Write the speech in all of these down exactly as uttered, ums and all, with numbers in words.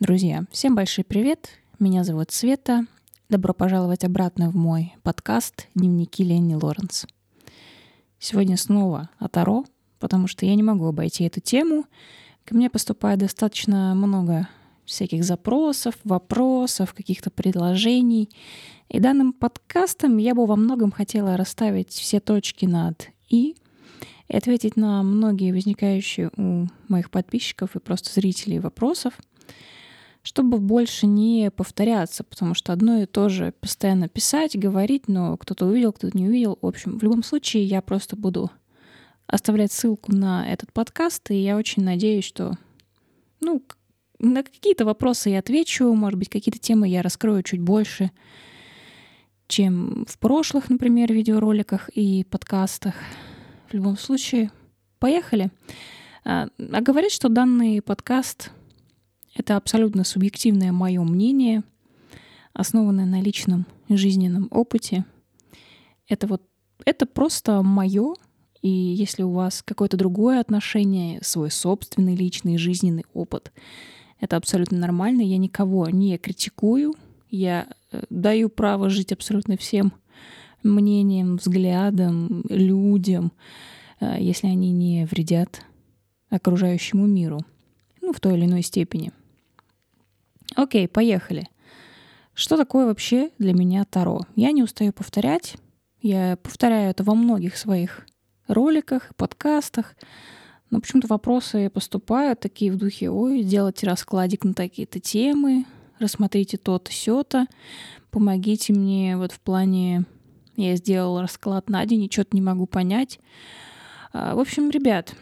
Друзья, всем большой привет! Меня зовут Света. Добро пожаловать обратно в мой подкаст «Дневники Ленни Лоренс». Сегодня снова о Таро, потому что я не могу обойти эту тему. Ко мне поступает достаточно много всяких запросов, вопросов, каких-то предложений. И данным подкастом я бы во многом хотела расставить все точки над «и», и ответить на многие возникающие у моих подписчиков и просто зрителей вопросов, чтобы больше не повторяться, потому что одно и то же постоянно писать, говорить, но кто-то увидел, кто-то не увидел. В общем, в любом случае я просто буду оставлять ссылку на этот подкаст, и я очень надеюсь, что ну, на какие-то вопросы я отвечу, может быть, какие-то темы я раскрою чуть больше, чем в прошлых, например, видеороликах и подкастах. В любом случае, поехали. А, а говорить, что данный подкаст — это абсолютно субъективное мое мнение, основанное на личном жизненном опыте. Это вот это просто мое, и если у вас какое-то другое отношение, свой собственный личный жизненный опыт, это абсолютно нормально. Я никого не критикую, я даю право жить абсолютно всем мнением, взглядом, людям, если они не вредят окружающему миру, ну, в той или иной степени. Окей, поехали. Что такое вообще для меня Таро? Я не устаю повторять. Я повторяю это во многих своих роликах, подкастах. Но почему-то вопросы поступают такие в духе: ой, делайте раскладик на такие-то темы, рассмотрите то-то, сё-то, помогите мне вот в плане... Я сделала расклад на день и что-то не могу понять. В общем, ребят,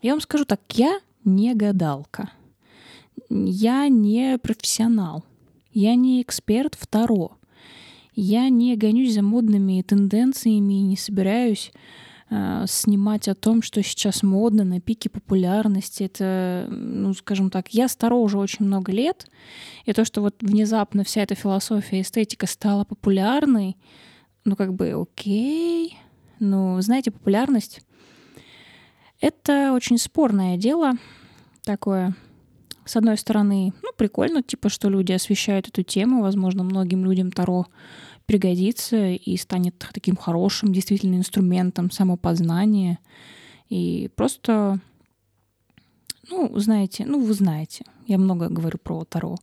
я вам скажу так, я не гадалка. Я не профессионал. Я не эксперт в Таро. Я не гонюсь за модными тенденциями и не собираюсь э, снимать о том, что сейчас модно, на пике популярности. Это, ну, скажем так, я с Таро уже очень много лет. И то, что вот внезапно вся эта философия и эстетика стала популярной, ну, как бы, окей. Но, знаете, популярность — это очень спорное дело такое. С одной стороны, ну, прикольно, типа, что люди освещают эту тему. Возможно, многим людям Таро пригодится и станет таким хорошим, действительно, инструментом самопознания. И просто, ну, знаете, ну, вы знаете, я много говорю про Таро.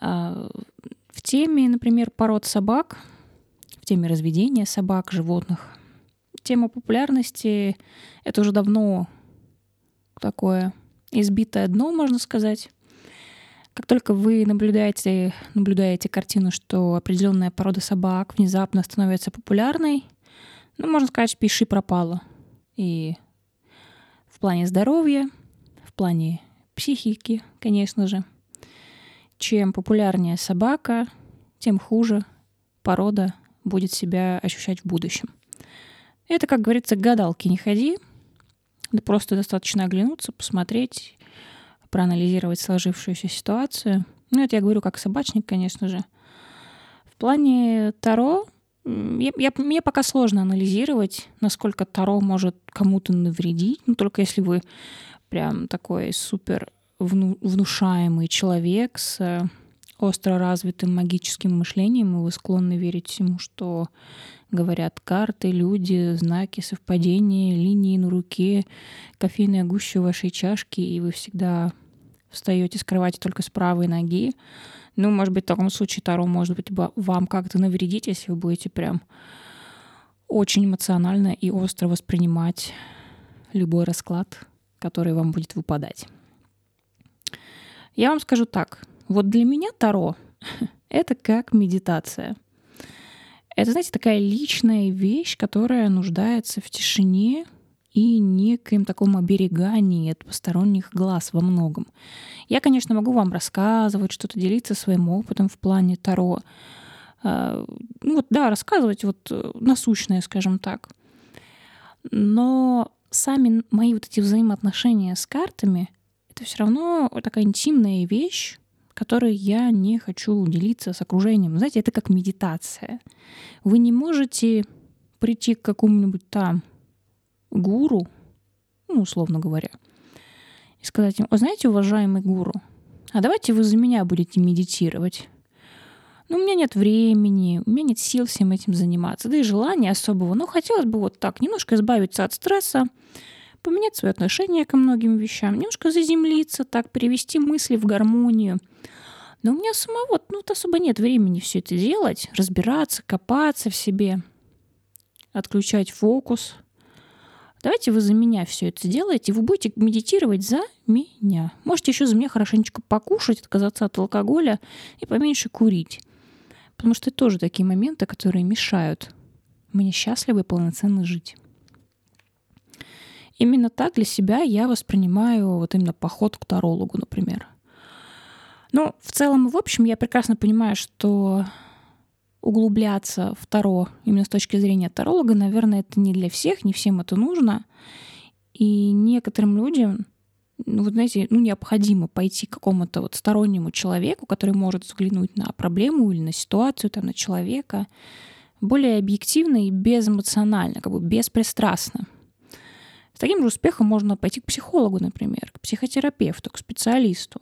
В теме, например, пород собак, в теме разведения собак, животных, тема популярности — это уже давно такое... избитое дно, можно сказать. Как только вы наблюдаете, наблюдаете картину, что определенная порода собак внезапно становится популярной, ну, можно сказать, пиши пропало. И в плане здоровья, в плане психики, конечно же. Чем популярнее собака, тем хуже порода будет себя ощущать в будущем. Это, как говорится, к гадалке не ходи. Просто достаточно оглянуться, посмотреть, проанализировать сложившуюся ситуацию. Ну, это я говорю как собачник, конечно же. В плане Таро я, я, мне пока сложно анализировать, насколько Таро может кому-то навредить. Ну, только если вы прям такой супер вну, внушаемый человек с остро развитым магическим мышлением, и вы склонны верить всему, что говорят карты, люди, знаки, совпадения, линии на руке, кофейная гуща в вашей чашке, и вы всегда встаете с кровати только с правой ноги. Ну, может быть, в таком случае Таро, может быть, вам как-то навредить, если вы будете прям очень эмоционально и остро воспринимать любой расклад, который вам будет выпадать. Я вам скажу так. Вот для меня Таро — это как медитация. Это, знаете, такая личная вещь, которая нуждается в тишине и некоем таком оберегании от посторонних глаз во многом. Я, конечно, могу вам рассказывать, что-то делиться своим опытом в плане Таро. Ну вот, да, рассказывать вот насущное, скажем так. Но сами мои вот эти взаимоотношения с картами — это все равно такая интимная вещь, которые я не хочу делиться с окружением. Знаете, это как медитация. Вы не можете прийти к какому-нибудь там гуру, ну, условно говоря, и сказать им: о, знаете, уважаемый гуру, а давайте вы за меня будете медитировать. Ну, у меня нет времени, у меня нет сил всем этим заниматься, да и желания особого. Но хотелось бы вот так немножко избавиться от стресса, поменять свое отношение ко многим вещам, немножко заземлиться, так привести мысли в гармонию. Но у меня самого ну, вот особо нет времени все это делать, разбираться, копаться в себе, отключать фокус. Давайте вы за меня все это сделаете, и вы будете медитировать за меня. Можете еще за меня хорошенечко покушать, отказаться от алкоголя и поменьше курить. Потому что это тоже такие моменты, которые мешают мне счастливо и полноценно жить. Именно так для себя я воспринимаю вот именно поход к тарологу, например. Но в целом и в общем я прекрасно понимаю, что углубляться в таро именно с точки зрения таролога, наверное, это не для всех, не всем это нужно. И некоторым людям, ну, вот знаете, ну, необходимо пойти к какому-то вот стороннему человеку, который может взглянуть на проблему или на ситуацию, там, на человека, более объективно и безэмоционально, как бы беспристрастно. С таким же успехом можно пойти к психологу, например, к психотерапевту, к специалисту.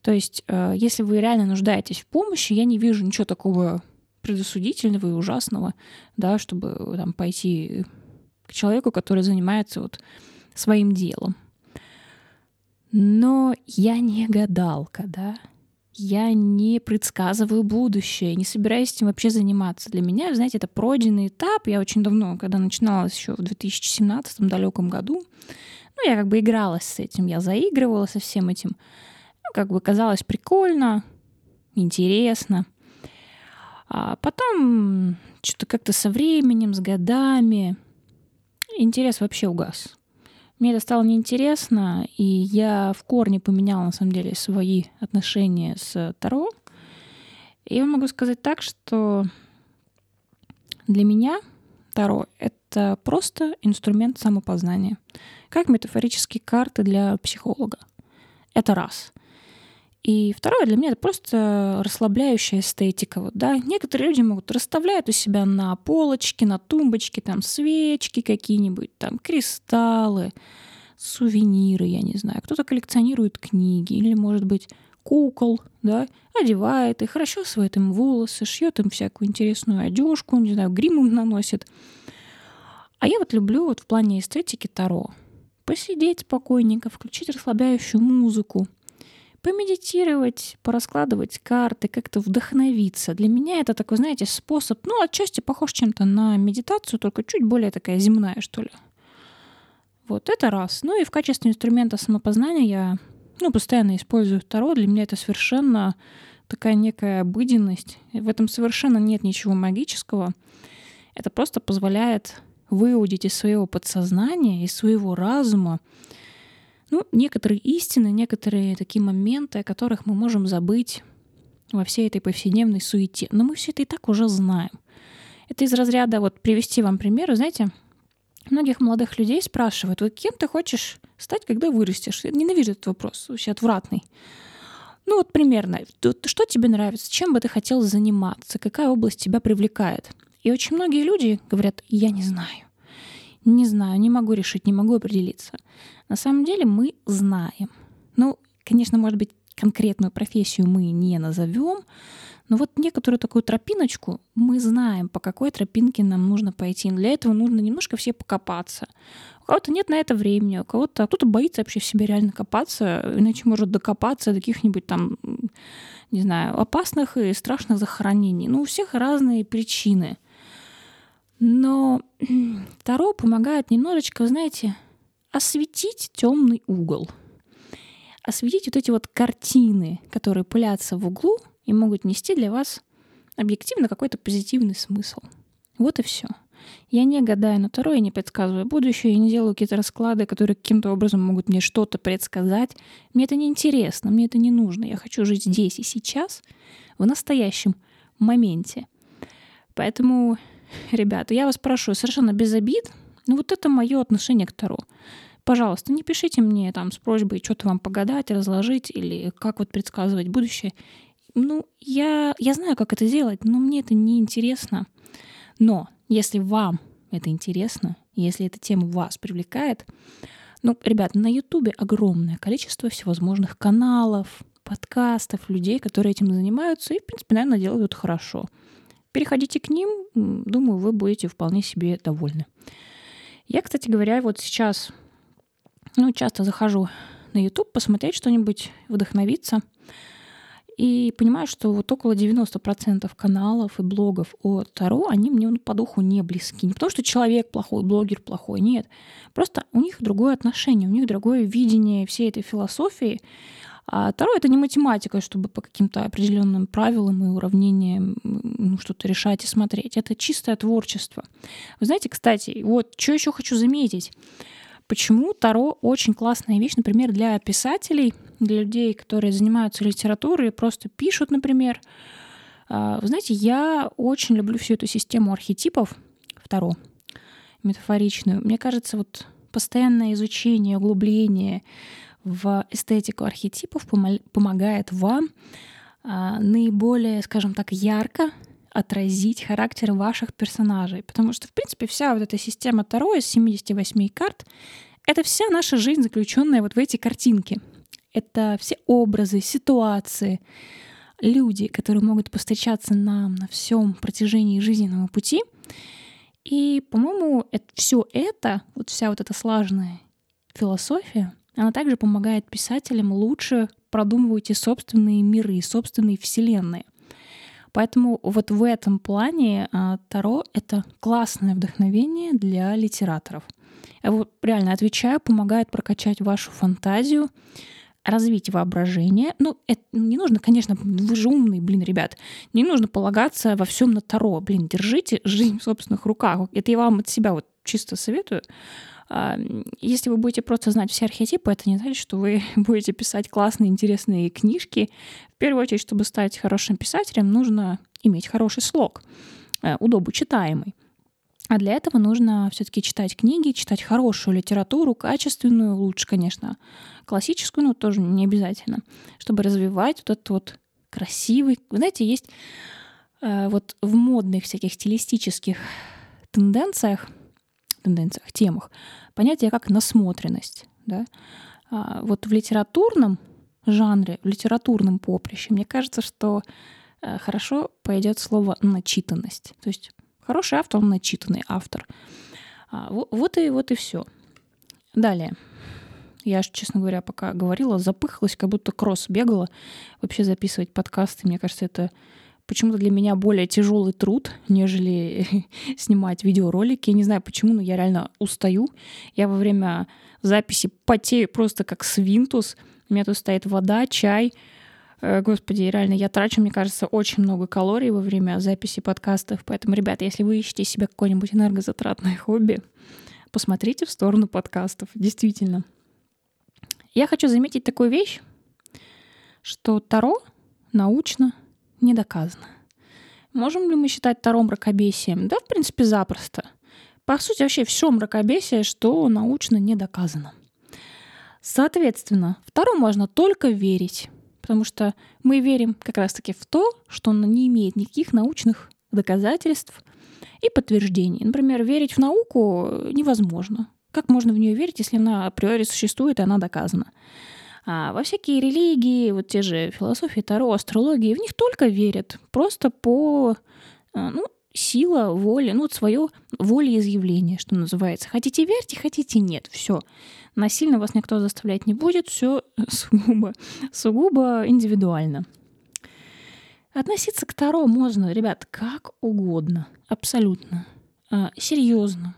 То есть, если вы реально нуждаетесь в помощи, я не вижу ничего такого предосудительного и ужасного, да, чтобы там, пойти к человеку, который занимается вот, своим делом. Но я не гадалка, да? Я не предсказываю будущее, не собираюсь этим вообще заниматься. Для меня, знаете, это пройденный этап. Я очень давно, когда начиналась еще в две тысячи семнадцатом далеком году, ну, я как бы игралась с этим, я заигрывала со всем этим. Ну, как бы казалось прикольно, интересно. А потом что-то как-то со временем, с годами интерес вообще угас. Мне это стало неинтересно, и я в корне поменяла, на самом деле, свои отношения с Таро. И я могу сказать так, что для меня Таро — это просто инструмент самопознания, как метафорические карты для психолога. Это раз. И второе, для меня это просто расслабляющая эстетика. Вот, да? Некоторые люди могут расставляют у себя на полочке, на тумбочке, там свечки какие-нибудь, там кристаллы, сувениры, я не знаю. Кто-то коллекционирует книги или, может быть, кукол, да? Одевает их, расчесывает им волосы, шьет им всякую интересную одежку, не знаю, грим им наносит. А я вот люблю вот в плане эстетики Таро посидеть спокойненько, включить расслабляющую музыку, помедитировать, пораскладывать карты, как-то вдохновиться. Для меня это такой, знаете, способ, ну, отчасти похож чем-то на медитацию, только чуть более такая земная, что ли. Вот, это раз. Ну и в качестве инструмента самопознания я, ну, постоянно использую Таро. Для меня это совершенно такая некая обыденность. В этом совершенно нет ничего магического. Это просто позволяет выудить из своего подсознания, из своего разума, ну, некоторые истины, некоторые такие моменты, о которых мы можем забыть во всей этой повседневной суете. Но мы все это и так уже знаем. Это из разряда, вот привести вам пример, знаете, многих молодых людей спрашивают, вот кем ты хочешь стать, когда вырастешь? Я ненавижу этот вопрос, вообще отвратный. Ну вот примерно, что тебе нравится, чем бы ты хотел заниматься, какая область тебя привлекает? И очень многие люди говорят, я не знаю. Не знаю, не могу решить, не могу определиться. На самом деле мы знаем. Ну, конечно, может быть, конкретную профессию мы не назовем, но вот некоторую такую тропиночку мы знаем, по какой тропинке нам нужно пойти. Для этого нужно немножко все покопаться. У кого-то нет на это времени, у кого-то кто-то боится вообще в себе реально копаться, иначе может докопаться до каких-нибудь там, не знаю, опасных и страшных захоронений. Ну, у всех разные причины. Но Таро помогает немножечко, знаете, осветить темный угол. Осветить вот эти вот картины, которые пылятся в углу и могут нести для вас объективно какой-то позитивный смысл. Вот и все. Я не гадаю на Таро, я не предсказываю будущее, я не делаю какие-то расклады, которые каким-то образом могут мне что-то предсказать. Мне это неинтересно, мне это не нужно. Я хочу жить здесь и сейчас, в настоящем моменте. Поэтому... Ребята, я вас прошу, совершенно без обид, но вот это мое отношение к Таро. Пожалуйста, не пишите мне там с просьбой что-то вам погадать, разложить или как вот предсказывать будущее. Ну, я, я знаю, как это делать, но мне это не интересно. Но если вам это интересно, если эта тема вас привлекает, Ну, ребят, на Ютубе огромное количество всевозможных каналов, подкастов, людей, которые этим занимаются и, в принципе, наверное, делают хорошо. Переходите к ним, думаю, вы будете вполне себе довольны. Я, кстати говоря, вот сейчас ну, часто захожу на YouTube посмотреть что-нибудь, вдохновиться. И понимаю, что вот около девяносто процентов каналов и блогов о Таро, они мне ну, по духу не близки. Не потому что человек плохой, блогер плохой, нет. Просто у них другое отношение, у них другое видение всей этой философии. А Таро — это не математика, чтобы по каким-то определенным правилам и уравнениям ну, что-то решать и смотреть. Это чистое творчество. Вы знаете, кстати, вот что еще хочу заметить. Почему Таро очень классная вещь, например, для писателей, для людей, которые занимаются литературой, просто пишут, например. Вы знаете, я очень люблю всю эту систему архетипов Таро, метафоричную. Мне кажется, вот постоянное изучение, углубление в эстетику архетипов помогает вам наиболее, скажем так, ярко отразить характер ваших персонажей. Потому что, в принципе, вся вот эта система Таро из семидесяти восьми карт — это вся наша жизнь, заключенная вот в эти картинки. Это все образы, ситуации, люди, которые могут повстречаться нам на всем протяжении жизненного пути. И, по-моему, это, все это, вот вся вот эта слаженная философия, она также помогает писателям лучше продумывать и собственные миры, и собственные вселенные. Поэтому вот в этом плане Таро — это классное вдохновение для литераторов. Я вот реально отвечаю, помогает прокачать вашу фантазию, развить воображение. Ну, это не нужно, конечно, вы же умные, блин, ребят, не нужно полагаться во всем на Таро. Блин, держите жизнь в собственных руках. Это я вам от себя вот чисто советую. Если вы будете просто знать все архетипы, это не значит, что вы будете писать классные, интересные книжки. В первую очередь, чтобы стать хорошим писателем, нужно иметь хороший слог, удобно читаемый. А для этого нужно все-таки читать книги, читать хорошую литературу, качественную, лучше, конечно, классическую, но тоже не обязательно, чтобы развивать вот этот вот красивый... Вы знаете, есть вот в модных всяких стилистических тенденциях тенденциях, темах, понятие как насмотренность. Да? А вот в литературном жанре, в литературном поприще, мне кажется, что хорошо пойдет слово «начитанность». То есть хороший автор, он начитанный автор. А вот и, вот и все. Далее. Я, честно говоря, пока говорила, запыхалась, как будто кросс бегала. Вообще записывать подкасты, мне кажется, это... Почему-то для меня более тяжелый труд, нежели снимать видеоролики. Я не знаю почему, но я реально устаю. Я во время записи потею просто как свинтус. У меня тут стоит вода, чай. Господи, реально, я трачу, мне кажется, очень много калорий во время записи подкастов. Поэтому, ребята, если вы ищете себе какое-нибудь энергозатратное хобби, посмотрите в сторону подкастов. Действительно. Я хочу заметить такую вещь, что Таро научно не доказано. Можем ли мы считать Таро мракобесием? Да, в принципе, запросто. По сути, вообще все мракобесие, что научно не доказано. Соответственно, в Таро можно только верить, потому что мы верим как раз-таки в то, что оно не имеет никаких научных доказательств и подтверждений. Например, верить в науку невозможно. Как можно в нее верить, если она априори существует и она доказана? А во всякие религии, вот те же философии Таро, астрологии, в них только верят. Просто по ну, сила, воля, ну, вот свое волеизъявление, что называется. Хотите верьте, хотите нет. Все. Насильно вас никто заставлять не будет. Все сугубо, сугубо индивидуально. Относиться к Таро можно, ребят, как угодно. Абсолютно. Серьезно.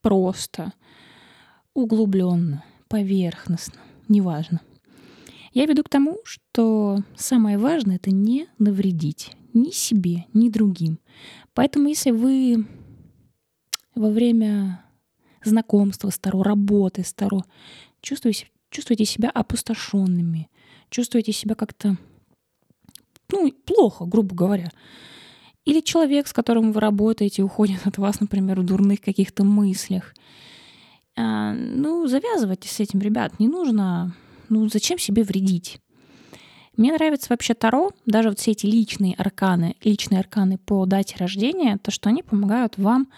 Просто. Углубленно. Поверхностно. Неважно. Я веду к тому, что самое важное — это не навредить ни себе, ни другим. Поэтому если вы во время знакомства с Таро, работы с Таро чувствуете, чувствуете себя опустошенными, чувствуете себя как-то ну, плохо, грубо говоря, или человек, с которым вы работаете, уходит от вас, например, в дурных каких-то мыслях, ну, завязывайте с этим, ребят, не нужно... Ну, зачем себе вредить? Мне нравится вообще Таро, даже вот все эти личные арканы, личные арканы по дате рождения, то, что они помогают вам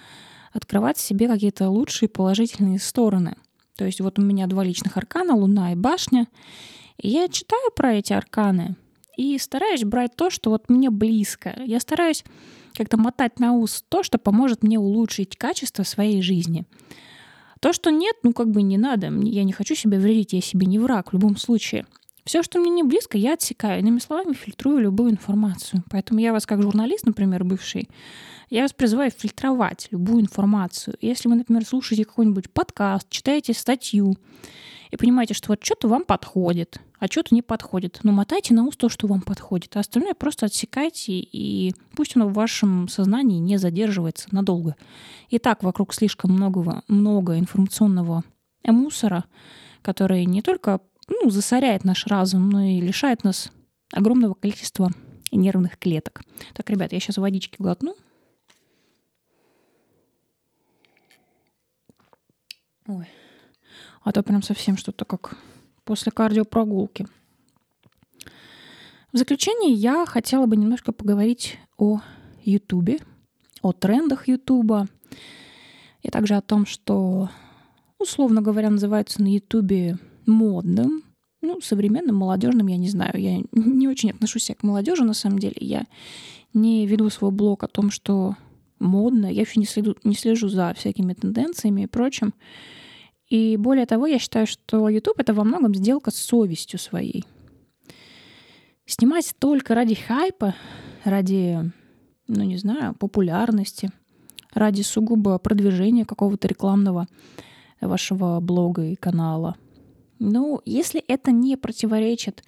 открывать в себе какие-то лучшие положительные стороны. То есть вот у меня два личных аркана, Луна и Башня. И я читаю про эти арканы и стараюсь брать то, что вот мне близко. Я стараюсь как-то мотать на ус то, что поможет мне улучшить качество своей жизни. То, что нет, ну как бы не надо. Я не хочу себе вредить, я себе не враг в любом случае. Все, что мне не близко, я отсекаю. Иными словами, фильтрую любую информацию. Поэтому я вас, как журналист, например, бывший, я вас призываю фильтровать любую информацию. Если вы, например, слушаете какой-нибудь подкаст, читаете статью и понимаете, что вот что-то вам подходит, а что-то не подходит, но мотайте на ус то, что вам подходит. А остальное просто отсекайте, и пусть оно в вашем сознании не задерживается надолго. И так вокруг слишком много, много информационного мусора, который не только... ну, засоряет наш разум, но и лишает нас огромного количества нервных клеток. Так, ребят, я сейчас водички глотну. Ой, а то прям совсем что-то как после кардиопрогулки. В заключение я хотела бы немножко поговорить о Ютубе, о трендах Ютуба, и также о том, что, условно говоря, называется на Ютубе модным, ну, современным, молодежным, я не знаю. Я не очень отношусь к молодежи, на самом деле. Я не веду свой блог о том, что модно. Я вообще не слежу, не слежу за всякими тенденциями и прочим. И более того, я считаю, что YouTube — это во многом сделка с совестью своей. Снимать только ради хайпа, ради, ну, не знаю, популярности, ради сугубо продвижения какого-то рекламного вашего блога и канала. Ну, если это не противоречит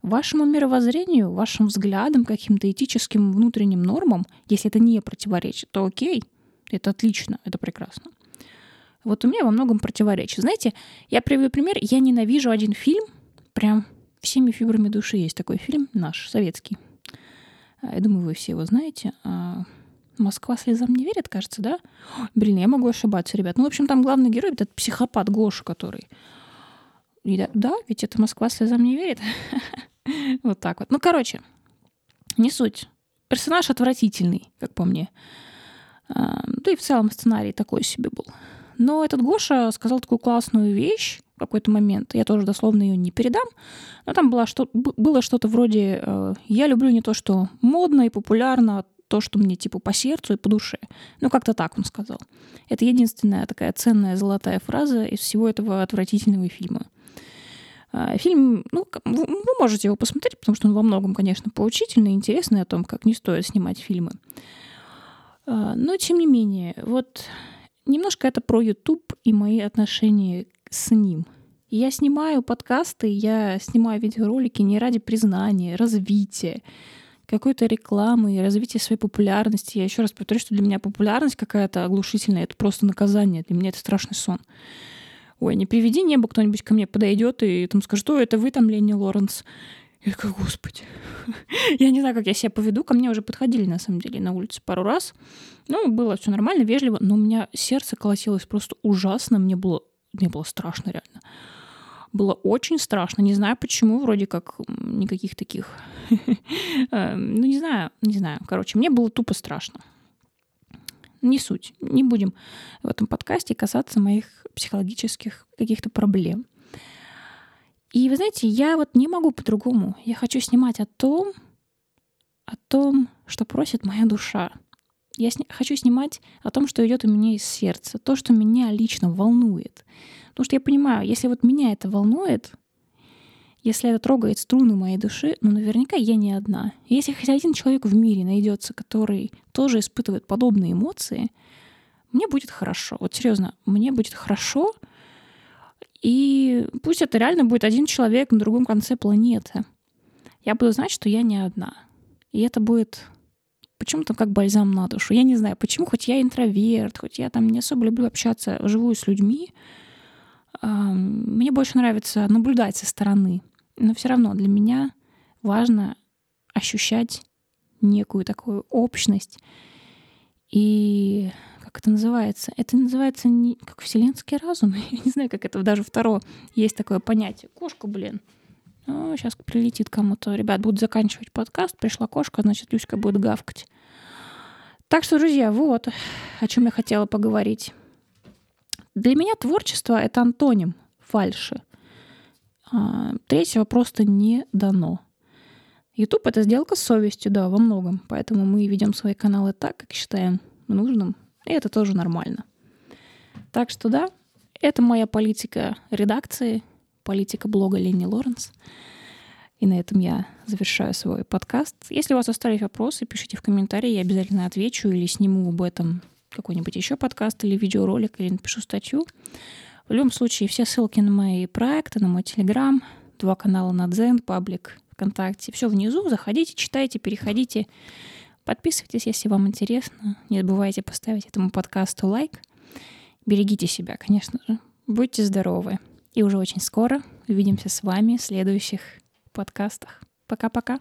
вашему мировоззрению, вашим взглядам, каким-то этическим внутренним нормам, если это не противоречит, то окей, это отлично, это прекрасно. Вот у меня во многом противоречит. Знаете, я приведу пример. Я ненавижу один фильм, прям всеми фибрами души есть такой фильм наш, советский. Я думаю, вы все его знаете. «Москва слезам не верит», кажется, да? Блин, я могу ошибаться, ребят. Ну, в общем, там главный герой — этот психопат Гоша, который... Да, да, ведь это «Москва слезам не верит». Вот так вот. Ну, короче, не суть. Персонаж отвратительный, как по мне. Да и в целом сценарий такой себе был. Но этот Гоша сказал такую классную вещь в какой-то момент. Я тоже дословно ее не передам. Но там было, что, было что-то вроде «я люблю не то, что модно и популярно, а то, что мне типа по сердцу и по душе». Ну, как-то так он сказал. Это единственная такая ценная золотая фраза из всего этого отвратительного фильма. Фильм, ну, вы можете его посмотреть, потому что он во многом, конечно, поучительный, интересный о том, как не стоит снимать фильмы. Но, тем не менее, вот немножко это про YouTube и мои отношения с ним. Я снимаю подкасты, я снимаю видеоролики не ради признания, развития, какой-то рекламы и развития своей популярности. Я еще раз повторю, что для меня популярность какая-то оглушительная, это просто наказание, для меня это страшный сон. Ой, не приведи небо, кто-нибудь ко мне подойдет и там скажет, что это вы там, Ленни Лоренс. Я такая, господи. Я не знаю, как я себя поведу. Ко мне уже подходили, на самом деле, на улице пару раз. Ну, было все нормально, вежливо, но у меня сердце колотилось просто ужасно. Мне было, мне было страшно, реально. Было очень страшно. Не знаю, почему, вроде как никаких таких. Ну, не знаю, не знаю. Короче, мне было тупо страшно. Не суть. Не будем в этом подкасте касаться моих психологических каких-то проблем. И вы знаете, я вот не могу по-другому. Я хочу снимать о том, о том, что просит моя душа. Я сни- хочу снимать о том, что идет у меня из сердца, то, что меня лично волнует. Потому что я понимаю, если вот меня это волнует, если это трогает струны моей души, ну, наверняка я не одна. Если хотя один человек в мире найдется, который тоже испытывает подобные эмоции, мне будет хорошо. Вот серьезно, мне будет хорошо. И пусть это реально будет один человек на другом конце планеты. Я буду знать, что я не одна. И это будет почему-то как бальзам на душу. Я не знаю, почему, хоть я интроверт, хоть я там не особо люблю общаться вживую с людьми, мне больше нравится наблюдать со стороны. Но все равно для меня важно ощущать некую такую общность. И как это называется? Это называется не как вселенский разум. Я не знаю, как это даже в Таро есть такое понятие. Кошка, блин. Ну, сейчас прилетит кому-то. Ребят, будут заканчивать подкаст. Пришла кошка, значит, Люська будет гавкать. Так что, друзья, вот о чем я хотела поговорить. Для меня творчество — это антоним фальши. А третьего просто не дано. YouTube — это сделка с совестью, да, во многом. Поэтому мы ведем свои каналы так, как считаем нужным. И это тоже нормально. Так что да, это моя политика редакции, политика блога Ленни Лоренс. И на этом я завершаю свой подкаст. Если у вас остались вопросы, пишите в комментарии, я обязательно отвечу или сниму об этом какой-нибудь еще подкаст или видеоролик, или напишу статью. В любом случае, все ссылки на мои проекты, на мой Телеграм, два канала на Дзен, паблик, ВКонтакте. Все внизу. Заходите, читайте, переходите. Подписывайтесь, если вам интересно. Не забывайте поставить этому подкасту лайк. Берегите себя, конечно же. Будьте здоровы. И уже очень скоро увидимся с вами в следующих подкастах. Пока-пока.